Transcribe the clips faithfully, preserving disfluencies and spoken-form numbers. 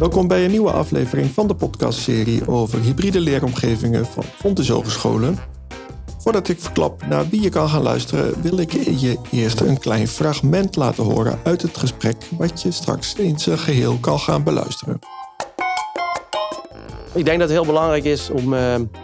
Welkom bij een nieuwe aflevering van de podcastserie over hybride leeromgevingen van Fontys Hogescholen. Voordat ik verklap naar wie je kan gaan luisteren, wil ik je eerst een klein fragment laten horen uit het gesprek wat je straks in zijn geheel kan gaan beluisteren. Ik denk dat het heel belangrijk is om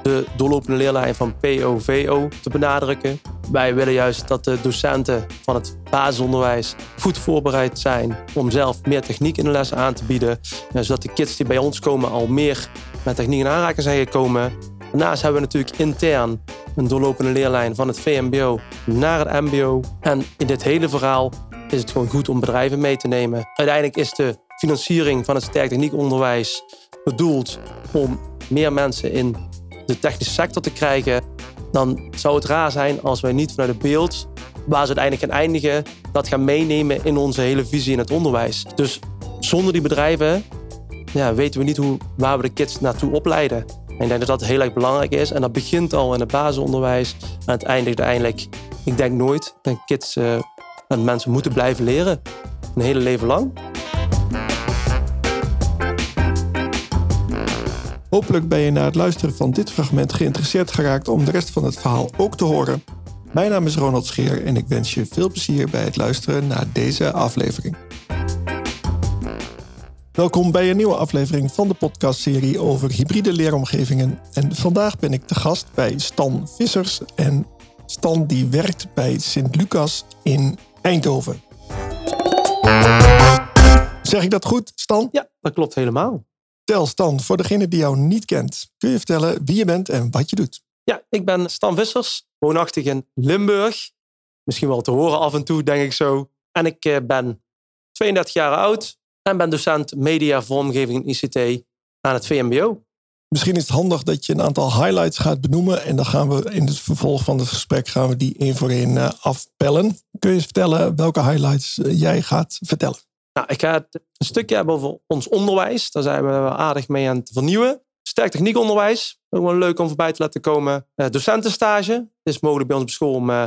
de doorlopende leerlijn van P O V O te benadrukken. Wij willen juist dat de docenten van het basisonderwijs goed voorbereid zijn om zelf meer techniek in de les aan te bieden. Zodat de kids die bij ons komen al meer met techniek in aanraking zijn gekomen. Daarnaast hebben we natuurlijk intern een doorlopende leerlijn van het V M B O naar het M B O. En in dit hele verhaal is het gewoon goed om bedrijven mee te nemen. Uiteindelijk is de financiering van het sterk techniekonderwijs bedoeld om meer mensen in de technische sector te krijgen. Dan zou het raar zijn als wij niet vanuit het beeld, waar ze uiteindelijk gaan eindigen, dat gaan meenemen in onze hele visie in het onderwijs. Dus zonder die bedrijven ja, weten we niet hoe, waar we de kids naartoe opleiden. En ik denk dat dat heel erg belangrijk is. En dat begint al in het basisonderwijs. En het eindigt uiteindelijk, ik denk nooit, dat kids uh, en mensen moeten blijven leren. Een hele leven lang. Hopelijk ben je na het luisteren van dit fragment geïnteresseerd geraakt om de rest van het verhaal ook te horen. Mijn naam is Ronald Scheer en ik wens je veel plezier bij het luisteren naar deze aflevering. Welkom bij een nieuwe aflevering van de podcastserie over hybride leeromgevingen. En vandaag ben ik te gast bij Stan Vissers. En Stan die werkt bij Sint-Lucas in Eindhoven. Zeg ik dat goed, Stan? Ja, dat klopt helemaal. Stel, Stan, voor degene die jou niet kent, kun je vertellen wie je bent en wat je doet? Ja, ik ben Stan Vissers, woonachtig in Limburg. Misschien wel te horen af en toe, denk ik zo. En ik ben tweeëndertig jaar oud en ben docent media, vormgeving en I C T aan het V M B O. Misschien is het handig dat je een aantal highlights gaat benoemen en dan gaan we in het vervolg van het gesprek gaan we die één voor één afpellen. Kun je vertellen welke highlights jij gaat vertellen? Nou, ik ga het een stukje hebben over ons onderwijs. Daar zijn we aardig mee aan het vernieuwen. Sterk techniekonderwijs. Ook wel leuk om voorbij te laten komen. Uh, docentenstage. Het is mogelijk bij ons op school om uh,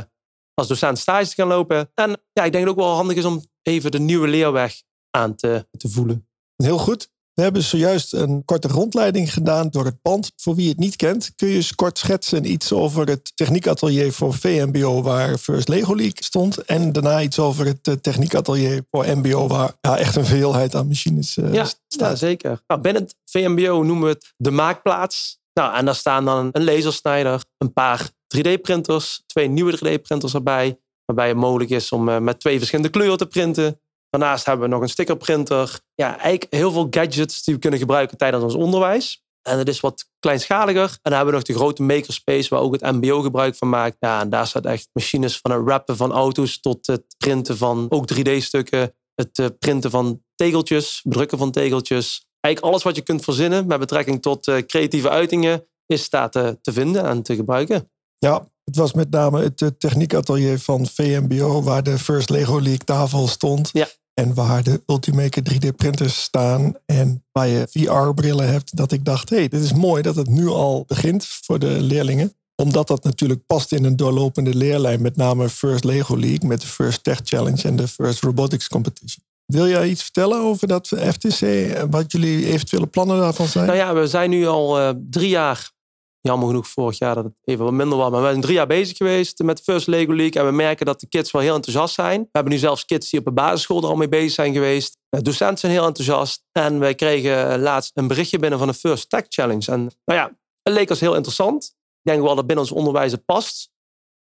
als docent stage te gaan lopen. En ja, ik denk dat het ook wel handig is om even de nieuwe leerweg aan te, te voelen. Heel goed. We hebben zojuist een korte rondleiding gedaan door het pand. Voor wie het niet kent, kun je eens kort schetsen iets over het techniekatelier voor V M B O waar First Lego League stond. En daarna iets over het techniekatelier voor M B O waar ja, echt een veelheid aan machines uh, ja, staat. Ja, zeker. Nou, binnen het V M B O noemen we het de maakplaats. Nou, en daar staan dan een lasersnijder, een paar drie D printers, twee nieuwe drie D printers erbij. Waarbij het mogelijk is om uh, met twee verschillende kleuren te printen. Daarnaast hebben we nog een stickerprinter. Ja, eigenlijk heel veel gadgets die we kunnen gebruiken tijdens ons onderwijs. En het is wat kleinschaliger. En dan hebben we nog de grote makerspace waar ook het M B O gebruik van maakt. Ja, en daar staat echt machines van het rappen van auto's tot het printen van ook drie D stukken. Het printen van tegeltjes, bedrukken van tegeltjes. Eigenlijk alles wat je kunt verzinnen met betrekking tot creatieve uitingen is daar te, te vinden en te gebruiken. Ja. Het was met name het techniekatelier van V M B O waar de First Lego League tafel stond. Ja. En waar de Ultimaker drie D printers staan. En waar je V R brillen hebt. Dat ik dacht, hé, hey, dit is mooi dat het nu al begint voor de leerlingen. Omdat dat natuurlijk past in een doorlopende leerlijn. Met name First Lego League met de First Tech Challenge en de First Robotics Competition. Wil jij iets vertellen over dat F T C? Wat jullie eventuele plannen daarvan zijn? Nou ja, we zijn nu al uh, drie jaar... Jammer genoeg vorig jaar dat het even wat minder was. Maar we zijn drie jaar bezig geweest met First Lego League. En we merken dat de kids wel heel enthousiast zijn. We hebben nu zelfs kids die op een basisschool er al mee bezig zijn geweest. De docenten zijn heel enthousiast. En wij kregen laatst een berichtje binnen van de First Tech Challenge. En nou ja, het leek ons heel interessant. Ik denk wel dat binnen ons onderwijs het past.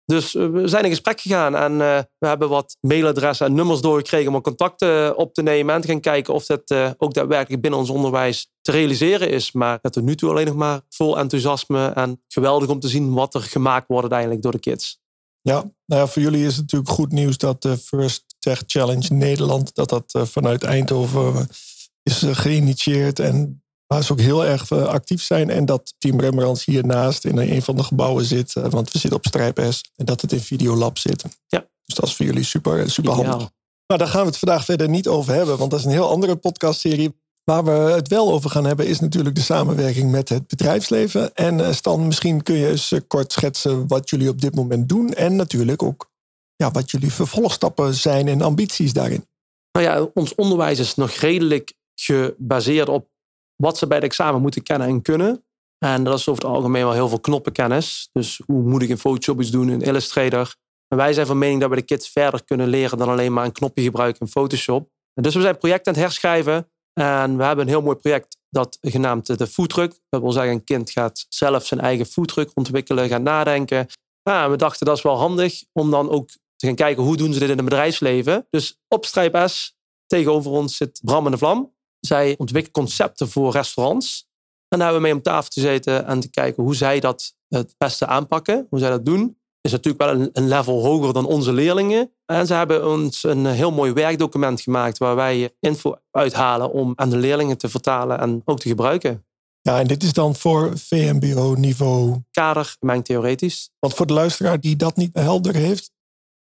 Dus we zijn in gesprek gegaan. En uh, we hebben wat mailadressen en nummers doorgekregen om contacten op te nemen. En te gaan kijken of dat uh, ook daadwerkelijk binnen ons onderwijs te realiseren is. Maar tot nu toe alleen nog maar vol enthousiasme. En geweldig om te zien wat er gemaakt wordt uiteindelijk door de kids. Ja, nou ja, voor jullie is het natuurlijk goed nieuws dat de First Tech Challenge Nederland... dat dat uh, vanuit Eindhoven is uh, geïnitieerd en... waar ze ook heel erg actief zijn. En dat Team Rembrandt hiernaast in een van de gebouwen zit. Want we zitten op Strijp-S. En dat het in Videolab zit. Ja. Dus dat is voor jullie super, super handig. Maar daar gaan we het vandaag verder niet over hebben. Want dat is een heel andere podcastserie. Waar we het wel over gaan hebben is natuurlijk de samenwerking met het bedrijfsleven. En Stan, misschien kun je eens kort schetsen wat jullie op dit moment doen. En natuurlijk ook ja, wat jullie vervolgstappen zijn en ambities daarin. Nou ja, ons onderwijs is nog redelijk gebaseerd op wat ze bij het examen moeten kennen en kunnen. En dat is over het algemeen wel heel veel knoppenkennis. Dus hoe moet ik in Photoshop iets doen, in Illustrator. En wij zijn van mening dat we de kids verder kunnen leren dan alleen maar een knopje gebruiken in Photoshop. En dus we zijn projecten aan het herschrijven. En we hebben een heel mooi project dat genaamd de foodtruck. Dat wil zeggen, een kind gaat zelf zijn eigen foodtruck ontwikkelen, gaat nadenken. Nou, we dachten, dat is wel handig om dan ook te gaan kijken hoe doen ze dit in het bedrijfsleven. Dus op Strijp-S tegenover ons zit Bram en de Vlam. Zij ontwikkelt concepten voor restaurants. En daar hebben we mee om tafel gezeten en te kijken hoe zij dat het beste aanpakken. Hoe zij dat doen. Is natuurlijk wel een level hoger dan onze leerlingen. En ze hebben ons een heel mooi werkdocument gemaakt waar wij info uithalen om aan de leerlingen te vertalen en ook te gebruiken. Ja, en dit is dan voor V M B O-niveau? Kader, mengtheoretisch. Want voor de luisteraar die dat niet helder heeft?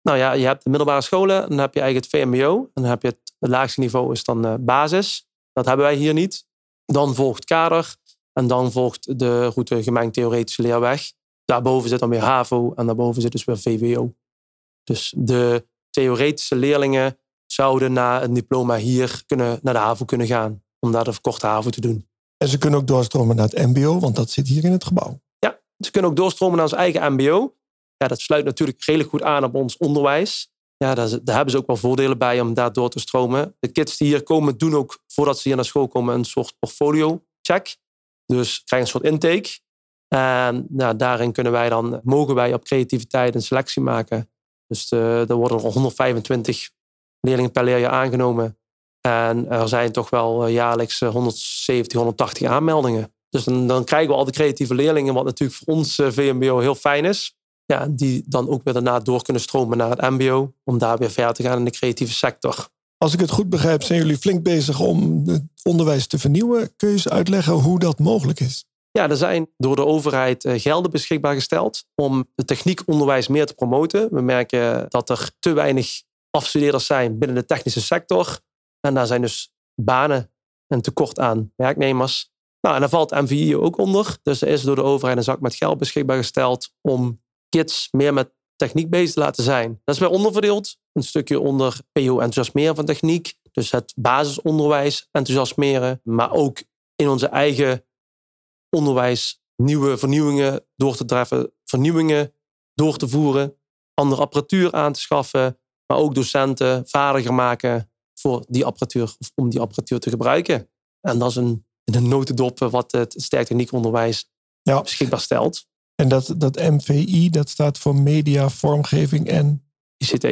Nou ja, je hebt de middelbare scholen, dan heb je eigenlijk het V M B O. En dan heb je het, het laagste niveau is dan basis. Dat hebben wij hier niet. Dan volgt kader en dan volgt de route gemengtheoretische leerweg. Daarboven zit dan weer HAVO en daarboven zit dus weer V W O. Dus de theoretische leerlingen zouden na een diploma hier kunnen, naar de HAVO kunnen gaan. Om daar de verkorte HAVO te doen. En ze kunnen ook doorstromen naar het M B O, want dat zit hier in het gebouw. Ja, ze kunnen ook doorstromen naar ons eigen M B O. Ja, dat sluit natuurlijk redelijk goed aan op ons onderwijs. Ja, daar, daar hebben ze ook wel voordelen bij om daar door te stromen. De kids die hier komen doen ook, voordat ze hier naar school komen, een soort portfolio-check. Dus krijgen een soort intake. En nou, daarin kunnen wij dan, mogen wij op creativiteit een selectie maken. Dus uh, er worden er honderdvijfentwintig leerlingen per leerjaar aangenomen. En er zijn toch wel jaarlijks honderdzeventig, honderdtachtig aanmeldingen. Dus dan, dan krijgen we al de creatieve leerlingen, wat natuurlijk voor ons uh, V M B O heel fijn is. Ja, die dan ook weer daarna door kunnen stromen naar het M B O. Om daar weer verder te gaan in de creatieve sector. Als ik het goed begrijp, zijn jullie flink bezig om het onderwijs te vernieuwen. Kun je eens uitleggen hoe dat mogelijk is? Ja, er zijn door de overheid gelden beschikbaar gesteld om het techniekonderwijs meer te promoten. We merken dat er te weinig afstudeerders zijn binnen de technische sector. En daar zijn dus banen en tekort aan werknemers. Nou, en daar valt M V I ook onder. Dus er is door de overheid een zak met geld beschikbaar gesteld om kids meer met techniek bezig te laten zijn. Dat is weer onderverdeeld. Een stukje onder P O enthousiasmeren van techniek. Dus het basisonderwijs enthousiasmeren. Maar ook in onze eigen onderwijs nieuwe vernieuwingen door te treffen, vernieuwingen door te voeren, andere apparatuur aan te schaffen, maar ook docenten vaardiger maken voor die apparatuur of om die apparatuur te gebruiken. En dat is een, een notendop wat het sterk techniekonderwijs ja. beschikbaar stelt. En dat, dat M V I, dat staat voor media, vormgeving en I C T.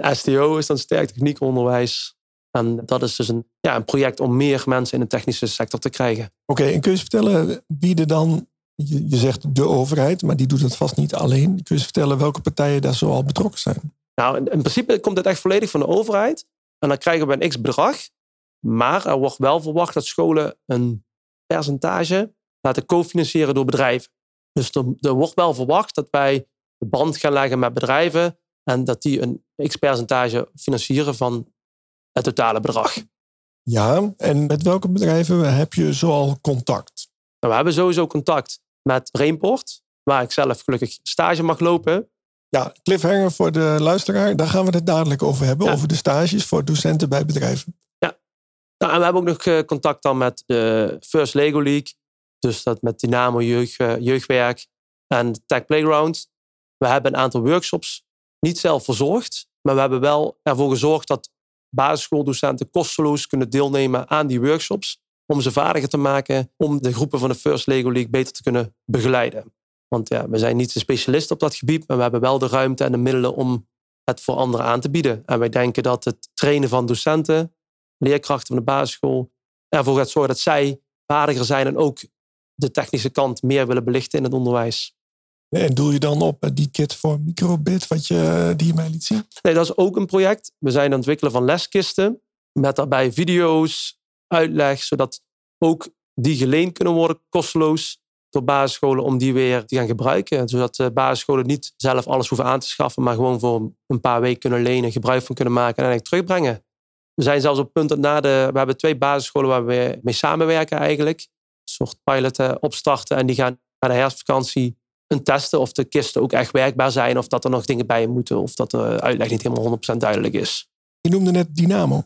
En S T O is dan sterk techniekonderwijs. En dat is dus een, ja, een project om meer mensen in de technische sector te krijgen. Oké, okay, en kun je vertellen wie er dan, je, je zegt de overheid, maar die doet dat vast niet alleen. Kun je eens vertellen welke partijen daar zoal betrokken zijn? Nou, in, in principe komt het echt volledig van de overheid. En dan krijgen we een x-bedrag. Maar er wordt wel verwacht dat scholen een percentage laten cofinancieren door bedrijven. Dus er, er wordt wel verwacht dat wij de band gaan leggen met bedrijven. En dat die een x-percentage financieren van het totale bedrag. Ja, en met welke bedrijven heb je zoal contact? Nou, we hebben sowieso contact met Brainport, waar ik zelf gelukkig stage mag lopen. Ja, cliffhanger voor de luisteraar. Daar gaan we het dadelijk over hebben. Ja. Over de stages voor docenten bij bedrijven. Ja, nou, en we hebben ook nog contact dan met de First Lego League. Dus dat met Dynamo, jeugd, jeugdwerk en Tech Playgrounds. We hebben een aantal workshops niet zelf verzorgd. Maar we hebben wel ervoor gezorgd dat basisschooldocenten kosteloos kunnen deelnemen aan die workshops om ze vaardiger te maken om de groepen van de First Lego League beter te kunnen begeleiden. Want ja, we zijn niet de specialist op dat gebied, maar we hebben wel de ruimte en de middelen om het voor anderen aan te bieden. En wij denken dat het trainen van docenten, leerkrachten van de basisschool, ervoor gaat zorgen dat zij vaardiger zijn en ook de technische kant meer willen belichten in het onderwijs. En doel je dan op die kit voor microbit wat je, die je mij liet zien? Nee, dat is ook een project. We zijn aan het ontwikkelen van leskisten met daarbij video's, uitleg, zodat ook die geleend kunnen worden, kosteloos, door basisscholen om die weer te gaan gebruiken. Zodat de basisscholen niet zelf alles hoeven aan te schaffen, maar gewoon voor een paar weken kunnen lenen, gebruik van kunnen maken en eigenlijk terugbrengen. We zijn zelfs op het punt dat na de, we hebben twee basisscholen waar we mee samenwerken eigenlijk. Een soort piloten opstarten en die gaan naar de herfstvakantie een testen of de kisten ook echt werkbaar zijn, of dat er nog dingen bij moeten, of dat de uitleg niet helemaal honderd procent duidelijk is. Je noemde net Dynamo.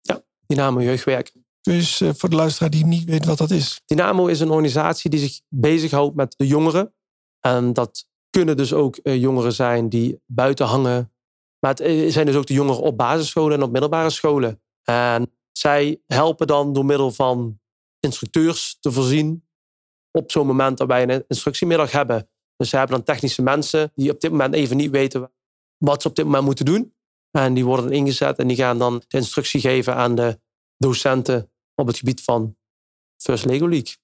Ja, Dynamo jeugdwerk. Dus uh, voor de luisteraar die niet weet wat dat is. Dynamo is een organisatie die zich bezighoudt met de jongeren. En dat kunnen dus ook uh, jongeren zijn die buiten hangen. Maar het uh, zijn dus ook de jongeren op basisscholen en op middelbare scholen. En zij helpen dan door middel van instructeurs te voorzien op zo'n moment dat wij een instructiemiddag hebben. Dus ze hebben dan technische mensen die op dit moment even niet weten wat ze op dit moment moeten doen. En die worden ingezet en die gaan dan de instructie geven aan de docenten op het gebied van First Lego League.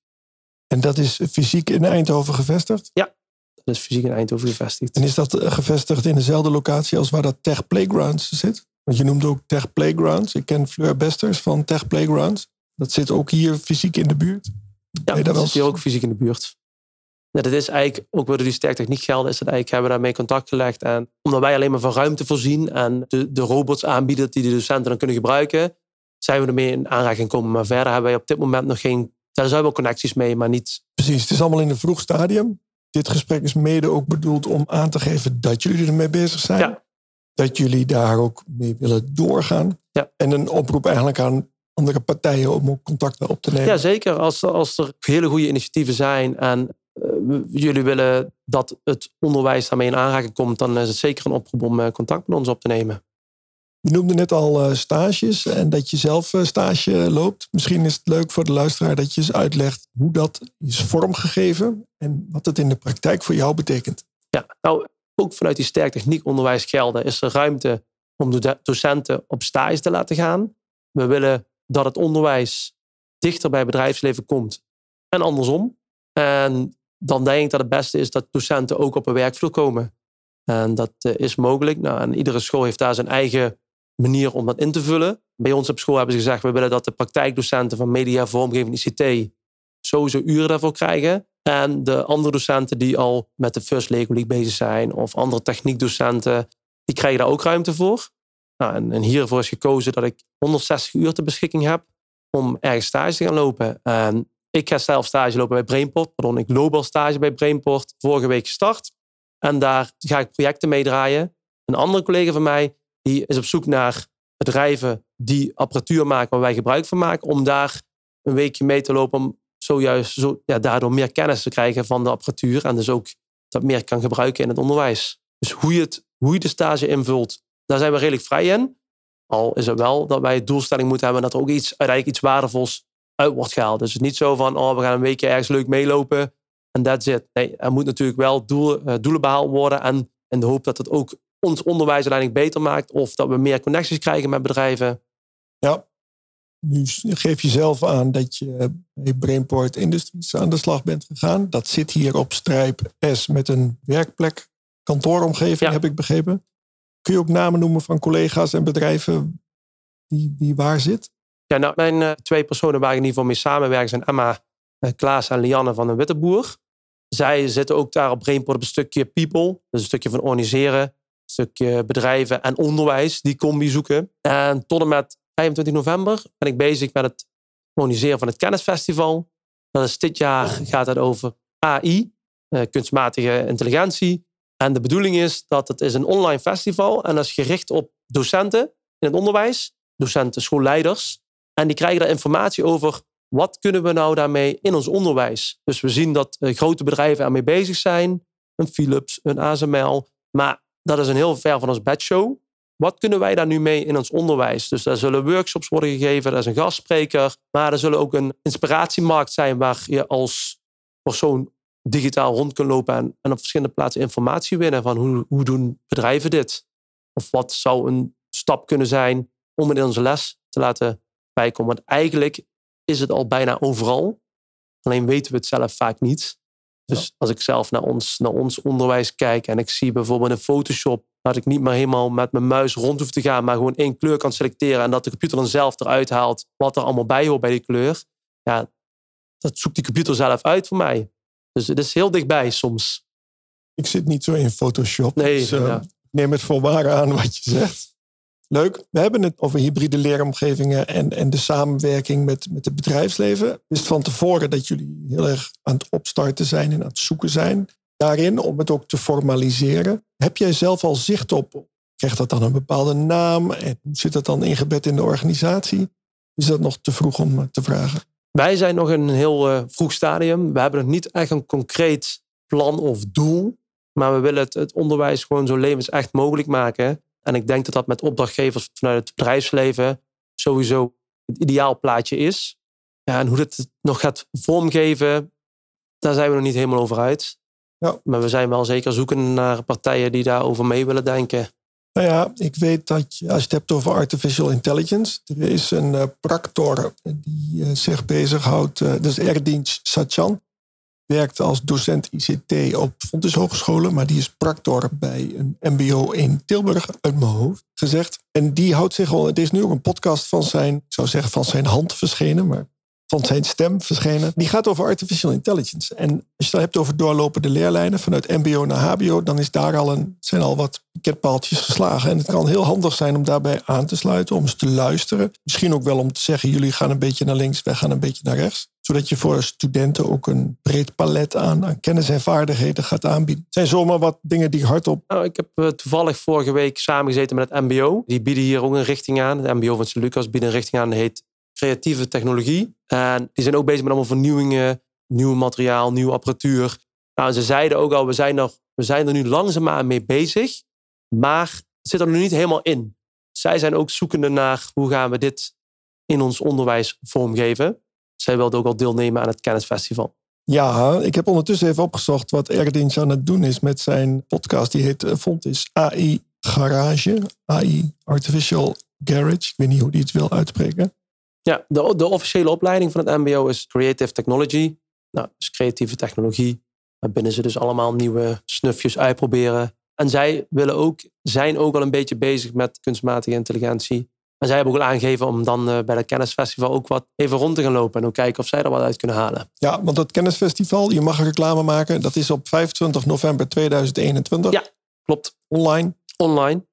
En dat is fysiek in Eindhoven gevestigd? Ja, dat is fysiek in Eindhoven gevestigd. En is dat gevestigd in dezelfde locatie als waar dat Tech Playgrounds zit? Want je noemt ook Tech Playgrounds. Ik ken Fleur Besters van Tech Playgrounds. Dat zit ook hier fysiek in de buurt? Ja, dat, dat zit hier ook fysiek in de buurt. Ja, dat is eigenlijk, ook door die sterktechniek gelden, is dat eigenlijk, hebben we daarmee contact gelegd. En omdat wij alleen maar van ruimte voorzien en de, de robots aanbieden die de docenten dan kunnen gebruiken, zijn we ermee in aanraking gekomen. Maar verder hebben wij op dit moment nog geen... Daar zijn wel connecties mee, maar niet... Precies, het is allemaal in een vroeg stadium. Dit gesprek is mede ook bedoeld om aan te geven dat jullie ermee bezig zijn. Ja. Dat jullie daar ook mee willen doorgaan. Ja. En een oproep eigenlijk aan andere partijen om ook contact op te nemen. Ja, zeker. Als, als er hele goede initiatieven zijn en uh, jullie willen dat het onderwijs daarmee in aanraking komt, dan is het zeker een oproep om uh, contact met ons op te nemen. Je noemde net al uh, stages en dat je zelf uh, stage loopt. Misschien is het leuk voor de luisteraar dat je eens uitlegt hoe dat is vormgegeven en wat het in de praktijk voor jou betekent. Ja, nou, ook vanuit die sterk techniek onderwijs gelden is er ruimte om de do- docenten op stage te laten gaan. We willen dat het onderwijs dichter bij het bedrijfsleven komt en andersom. En dan denk ik dat het beste is dat docenten ook op een werkvloer komen. En dat uh, is mogelijk. Nou, en iedere school heeft daar zijn eigen manier om dat in te vullen. Bij ons op school hebben ze gezegd, we willen dat de praktijkdocenten van media, vormgeving, I C T sowieso uren daarvoor krijgen. En de andere docenten die al met de First Lego League bezig zijn of andere techniekdocenten, die krijgen daar ook ruimte voor. Nou, en, en hiervoor is gekozen dat ik honderdzestig uur ter beschikking heb om ergens stage te gaan lopen. En ik ga zelf stage lopen bij Brainport. Pardon, ik loop al stage bij Brainport. Vorige week gestart. En daar ga ik projecten mee draaien. Een andere collega van mij die is op zoek naar bedrijven die apparatuur maken waar wij gebruik van maken. Om daar een weekje mee te lopen. Om zojuist zo, ja, daardoor meer kennis te krijgen van de apparatuur. En dus ook dat meer kan gebruiken in het onderwijs. Dus hoe je, het, hoe je de stage invult, daar zijn we redelijk vrij in. Al is het wel dat wij doelstelling moeten hebben dat er ook iets, uiteindelijk iets waardevols uit wordt gehaald. Dus het is niet zo van, oh, we gaan een weekje ergens leuk meelopen en that's it. Nee, er moet natuurlijk wel doelen, doelen behaald worden. En in de hoop dat het ook ons onderwijs uiteindelijk beter maakt of dat we meer connecties krijgen met bedrijven. Ja, nu geef je zelf aan dat je bij Brainport Industries aan de slag bent gegaan. Dat zit hier op Strijp-S met een werkplek, kantooromgeving, ja, heb ik begrepen. Kun je ook namen noemen van collega's en bedrijven die, die waar zit? Ja, nou, mijn uh, twee personen waar ik in ieder geval mee samenwerk zijn Emma, uh, Klaas en Lianne van de Witteboer. Zij zitten ook daar op Brainport op een stukje people. Dus een stukje van organiseren, een stukje bedrijven en onderwijs. Die combi zoeken. En tot en met vijfentwintig november ben ik bezig met het organiseren van het Kennisfestival. Dat is dit jaar, gaat het over A I, uh, kunstmatige intelligentie. En de bedoeling is dat het is een online festival en dat is gericht op docenten in het onderwijs, docenten, schoolleiders. En die krijgen daar informatie over wat kunnen we nou daarmee in ons onderwijs. Dus we zien dat uh, grote bedrijven ermee bezig zijn, een Philips, een A S M L. Maar dat is een heel ver van ons bedshow. Wat kunnen wij daar nu mee in ons onderwijs? Dus daar zullen workshops worden gegeven, daar is een gastspreker. Maar er zullen ook een inspiratiemarkt zijn waar je als persoon digitaal rond kunnen lopen en, en op verschillende plaatsen informatie winnen van hoe, hoe doen bedrijven dit? Of wat zou een stap kunnen zijn om het in onze les te laten bijkomen? Want eigenlijk is het al bijna overal. Alleen weten we het zelf vaak niet. Dus ja, als ik zelf naar ons, naar ons onderwijs kijk en ik zie bijvoorbeeld in Photoshop dat ik niet meer helemaal met mijn muis rond hoef te gaan, maar gewoon één kleur kan selecteren en dat de computer dan zelf eruit haalt wat er allemaal bij hoort bij die kleur. Ja, dat zoekt die computer zelf uit voor mij. Dus het is heel dichtbij soms. Ik zit niet zo in Photoshop. Nee, dus, uh, ja. Neem het voor waar aan wat je zegt. Leuk. We hebben het over hybride leeromgevingen en, en de samenwerking met, met het bedrijfsleven. Is het van tevoren dat jullie heel erg aan het opstarten zijn en aan het zoeken zijn daarin om het ook te formaliseren. Heb jij zelf al zicht op? Krijgt dat dan een bepaalde naam? En zit dat dan ingebed in de organisatie? is dat nog te vroeg om te vragen? Wij zijn nog in een heel uh, vroeg stadium. We hebben nog niet echt een concreet plan of doel. Maar we willen het, het onderwijs gewoon zo levensecht mogelijk maken. En ik denk dat dat met opdrachtgevers vanuit het bedrijfsleven sowieso het ideaal plaatje is. Ja, en hoe dat nog gaat vormgeven, daar zijn we nog niet helemaal over uit. Ja. Maar we zijn wel zeker zoeken naar partijen die daarover mee willen denken. Nou ja, ik weet dat je, als je het hebt over artificial intelligence, er is een uh, practor die uh, zich bezighoudt, uh, dat is Erdinch Satjan, werkt als docent I C T op Fontys Hogescholen, maar die is practor bij een M B O in Tilburg, uit mijn hoofd gezegd. En die houdt zich al, het is nu ook een podcast van zijn, ik zou zeggen van zijn hand verschenen, maar van zijn stem verschenen. Die gaat over artificial intelligence. En als je het hebt over doorlopende leerlijnen vanuit M B O naar H B O, dan is daar al een, zijn al wat piketpaaltjes geslagen. En het kan heel handig zijn om daarbij aan te sluiten, om eens te luisteren. Misschien ook wel om te zeggen, jullie gaan een beetje naar links, wij gaan een beetje naar rechts. Zodat je voor studenten ook een breed palet aan, aan kennis en vaardigheden gaat aanbieden. Het zijn zomaar wat dingen die hardop... Nou, ik heb uh, toevallig vorige week samengezeten met het M B O. Die bieden hier ook een richting aan. Het M B O van Sint-Lucas biedt een richting aan, heet Creatieve Technologie. En die zijn ook bezig met allemaal vernieuwingen, nieuw materiaal, nieuwe apparatuur. Nou, ze zeiden ook al, we zijn er, we zijn er nu langzaamaan mee bezig, maar het zit er nu niet helemaal in. Zij zijn ook zoekende naar hoe gaan we dit in ons onderwijs vormgeven. Zij wilden ook al deelnemen aan het Kennisfestival. Ja, ik heb ondertussen even opgezocht wat Erdinch aan het doen is met zijn podcast. Die heet uh, Fontys A I Garage, A I Artificial Garage. Ik weet niet hoe die het wil uitspreken. Ja, de, de officiële opleiding van het M B O is Creative Technology. Nou, dus creatieve technologie. Waarbinnen ze dus allemaal nieuwe snufjes uitproberen. En zij willen ook, zijn ook wel een beetje bezig met kunstmatige intelligentie. En zij hebben ook al aangegeven om dan uh, bij dat Kennisfestival ook wat even rond te gaan lopen. En ook kijken of zij er wat uit kunnen halen. Ja, want dat Kennisfestival, je mag reclame maken. Dat is op vijfentwintig november tweeduizend eenentwintig. Ja, klopt. Online. Online.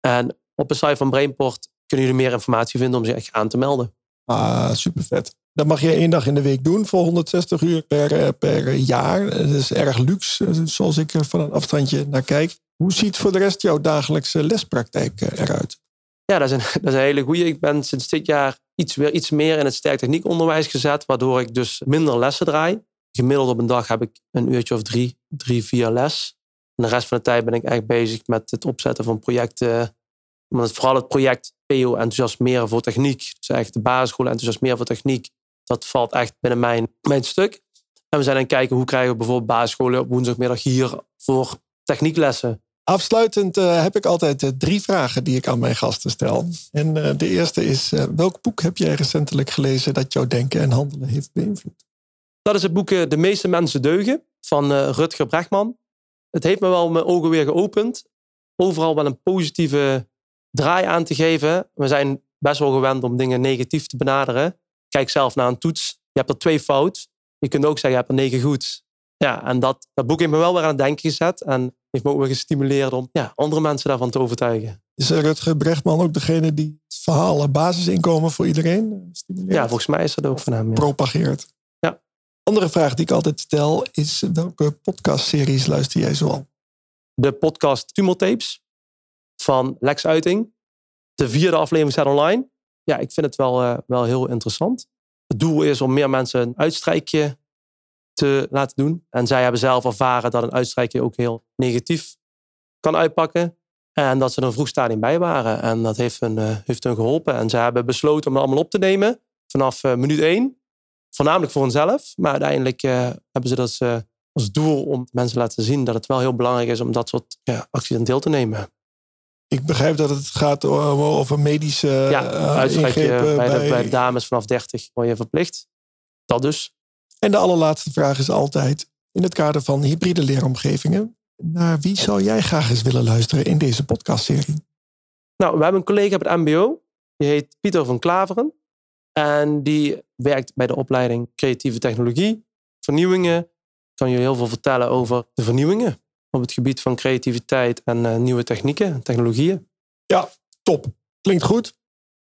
En op de site van Brainport kunnen jullie meer informatie vinden om zich echt aan te melden. Ah, super vet. Dat mag je één dag in de week doen voor honderdzestig uur per, per jaar. Dat is erg luxe, zoals ik van een afstandje naar kijk. Hoe ziet voor de rest jouw dagelijkse lespraktijk eruit? Ja, dat is een, dat is een hele goeie. Ik ben sinds dit jaar iets, weer iets meer in het sterk techniekonderwijs gezet, waardoor ik dus minder lessen draai. Gemiddeld op een dag heb ik een uurtje of drie, drie, vier les. En de rest van de tijd ben ik echt bezig met het opzetten van projecten. Omdat vooral het project P O enthousiasmeren voor techniek, dus eigenlijk de basisschool enthousiasmeren voor techniek, dat valt echt binnen mijn, mijn stuk. En we zijn aan het kijken hoe krijgen we bijvoorbeeld basisscholen op woensdagmiddag hier voor technieklessen. Afsluitend uh, heb ik altijd uh, drie vragen die ik aan mijn gasten stel. En uh, de eerste is, uh, welk boek heb jij recentelijk gelezen dat jouw denken en handelen heeft beïnvloed? Dat is het boek uh, De meeste mensen deugen van uh, Rutger Bregman. Het heeft me wel mijn ogen weer geopend. Overal wel een positieve draai aan te geven. We zijn best wel gewend om dingen negatief te benaderen. Kijk zelf naar een toets. Je hebt er twee fout. Je kunt ook zeggen, je hebt er negen goed. Ja, en dat, dat boek heeft me wel weer aan het denken gezet. En heeft me ook weer gestimuleerd om ja, andere mensen daarvan te overtuigen. Is Rutger Bregman ook degene die het verhaal basisinkomen voor iedereen stimuleert? Ja, volgens mij is dat ook van hem. Ja. Propageert. Ja. Andere vraag die ik altijd stel is, welke podcastseries luister jij zoal? De podcast Tumortapes van Lex Uiting. De vierde aflevering staat online. Ja, ik vind het wel, uh, wel heel interessant. Het doel is om meer mensen een uitstrijkje te laten doen. En zij hebben zelf ervaren dat een uitstrijkje ook heel negatief kan uitpakken. En dat ze er een vroeg stadium bij waren. En dat heeft hun, uh, heeft hun geholpen. En ze hebben besloten om het allemaal op te nemen. Vanaf uh, minuut één. Voornamelijk voor hunzelf. Maar uiteindelijk uh, hebben ze dat als, uh, als doel om mensen te laten zien dat het wel heel belangrijk is om dat soort ja, acties aan deel te nemen. Ik begrijp dat het gaat over medische ja, uh, ingrepen. Bij de, bij... bij de dames vanaf dertig word je verplicht. Dat dus. En de allerlaatste vraag is altijd, in het kader van hybride leeromgevingen, naar wie zou jij graag eens willen luisteren in deze podcastserie? Nou, we hebben een collega op het M B O. Die heet Pieter van Klaveren. En die werkt bij de opleiding Creatieve Technologie. Vernieuwingen. Ik kan jullie heel veel vertellen over de vernieuwingen op het gebied van creativiteit en uh, nieuwe technieken, technologieën. Ja, top. Klinkt goed.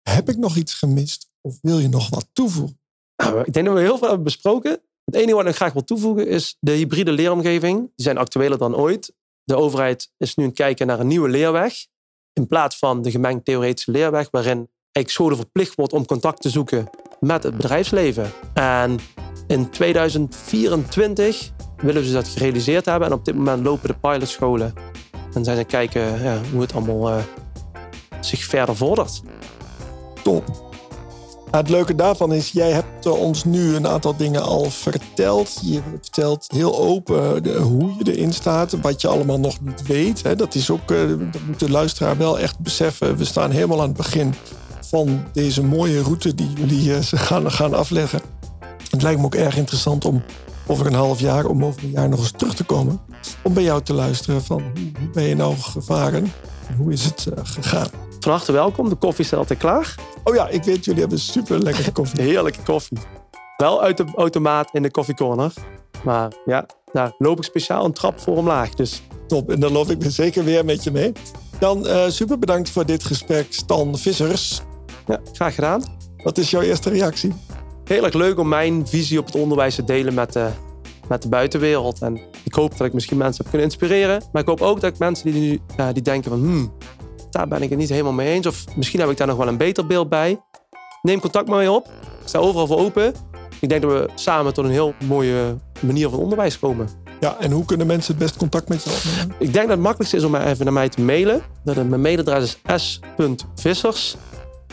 Heb ik nog iets gemist? Of wil je nog wat toevoegen? Nou, ik denk dat we heel veel hebben besproken. Het enige wat ik graag wil toevoegen is de hybride leeromgeving. Die zijn actueler dan ooit. De overheid is nu aan het kijken naar een nieuwe leerweg. In plaats van de gemengd theoretische leerweg, waarin eigenlijk scholen verplicht wordt om contact te zoeken met het bedrijfsleven. En in tweeduizend vierentwintig willen ze dat gerealiseerd hebben. En op dit moment lopen de pilotscholen en zijn ze kijken ja, hoe het allemaal uh, zich verder vordert. Top. Het leuke daarvan is, jij hebt ons nu een aantal dingen al verteld. Je vertelt heel open de, hoe je erin staat, wat je allemaal nog niet weet. Hè. Dat is ook, dat moet de luisteraar wel echt beseffen. We staan helemaal aan het begin van deze mooie route die jullie ze gaan, gaan afleggen. Het lijkt me ook erg interessant om over een half jaar, om over een jaar nog eens terug te komen. Om bij jou te luisteren van, hoe ben je nou gevaren? Hoe is het gegaan? Van harte welkom, de koffie staat altijd klaar. Oh ja, ik weet, jullie hebben super lekkere koffie. Heerlijke koffie. Wel uit de automaat in de koffiecorner. Maar ja, daar loop ik speciaal een trap voor omlaag. Dus. Top, en dan loop ik zeker weer met je mee. Dan uh, super bedankt voor dit gesprek, Stan Vissers. Ja, graag gedaan. Wat is jouw eerste reactie? Heel erg leuk om mijn visie op het onderwijs te delen met de, met de buitenwereld. En ik hoop dat ik misschien mensen heb kunnen inspireren. Maar ik hoop ook dat ik mensen die nu uh, die denken van... Hmm, daar ben ik het niet helemaal mee eens. Of misschien heb ik daar nog wel een beter beeld bij. Neem contact maar mee op. Ik sta overal voor open. Ik denk dat we samen tot een heel mooie manier van onderwijs komen. Ja, en hoe kunnen mensen het best contact met je opnemen? Ik denk dat het makkelijkste is om even naar mij te mailen. Mijn mailadres is s punt vissers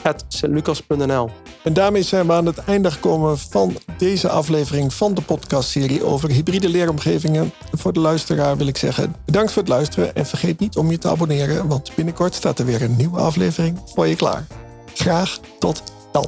apenstaartje sint lucas punt n l. En daarmee zijn we aan het einde gekomen van deze aflevering van de podcastserie over hybride leeromgevingen. Voor de luisteraar wil ik zeggen, bedankt voor het luisteren en vergeet niet om je te abonneren, want binnenkort staat er weer een nieuwe aflevering voor je klaar. Graag tot dan.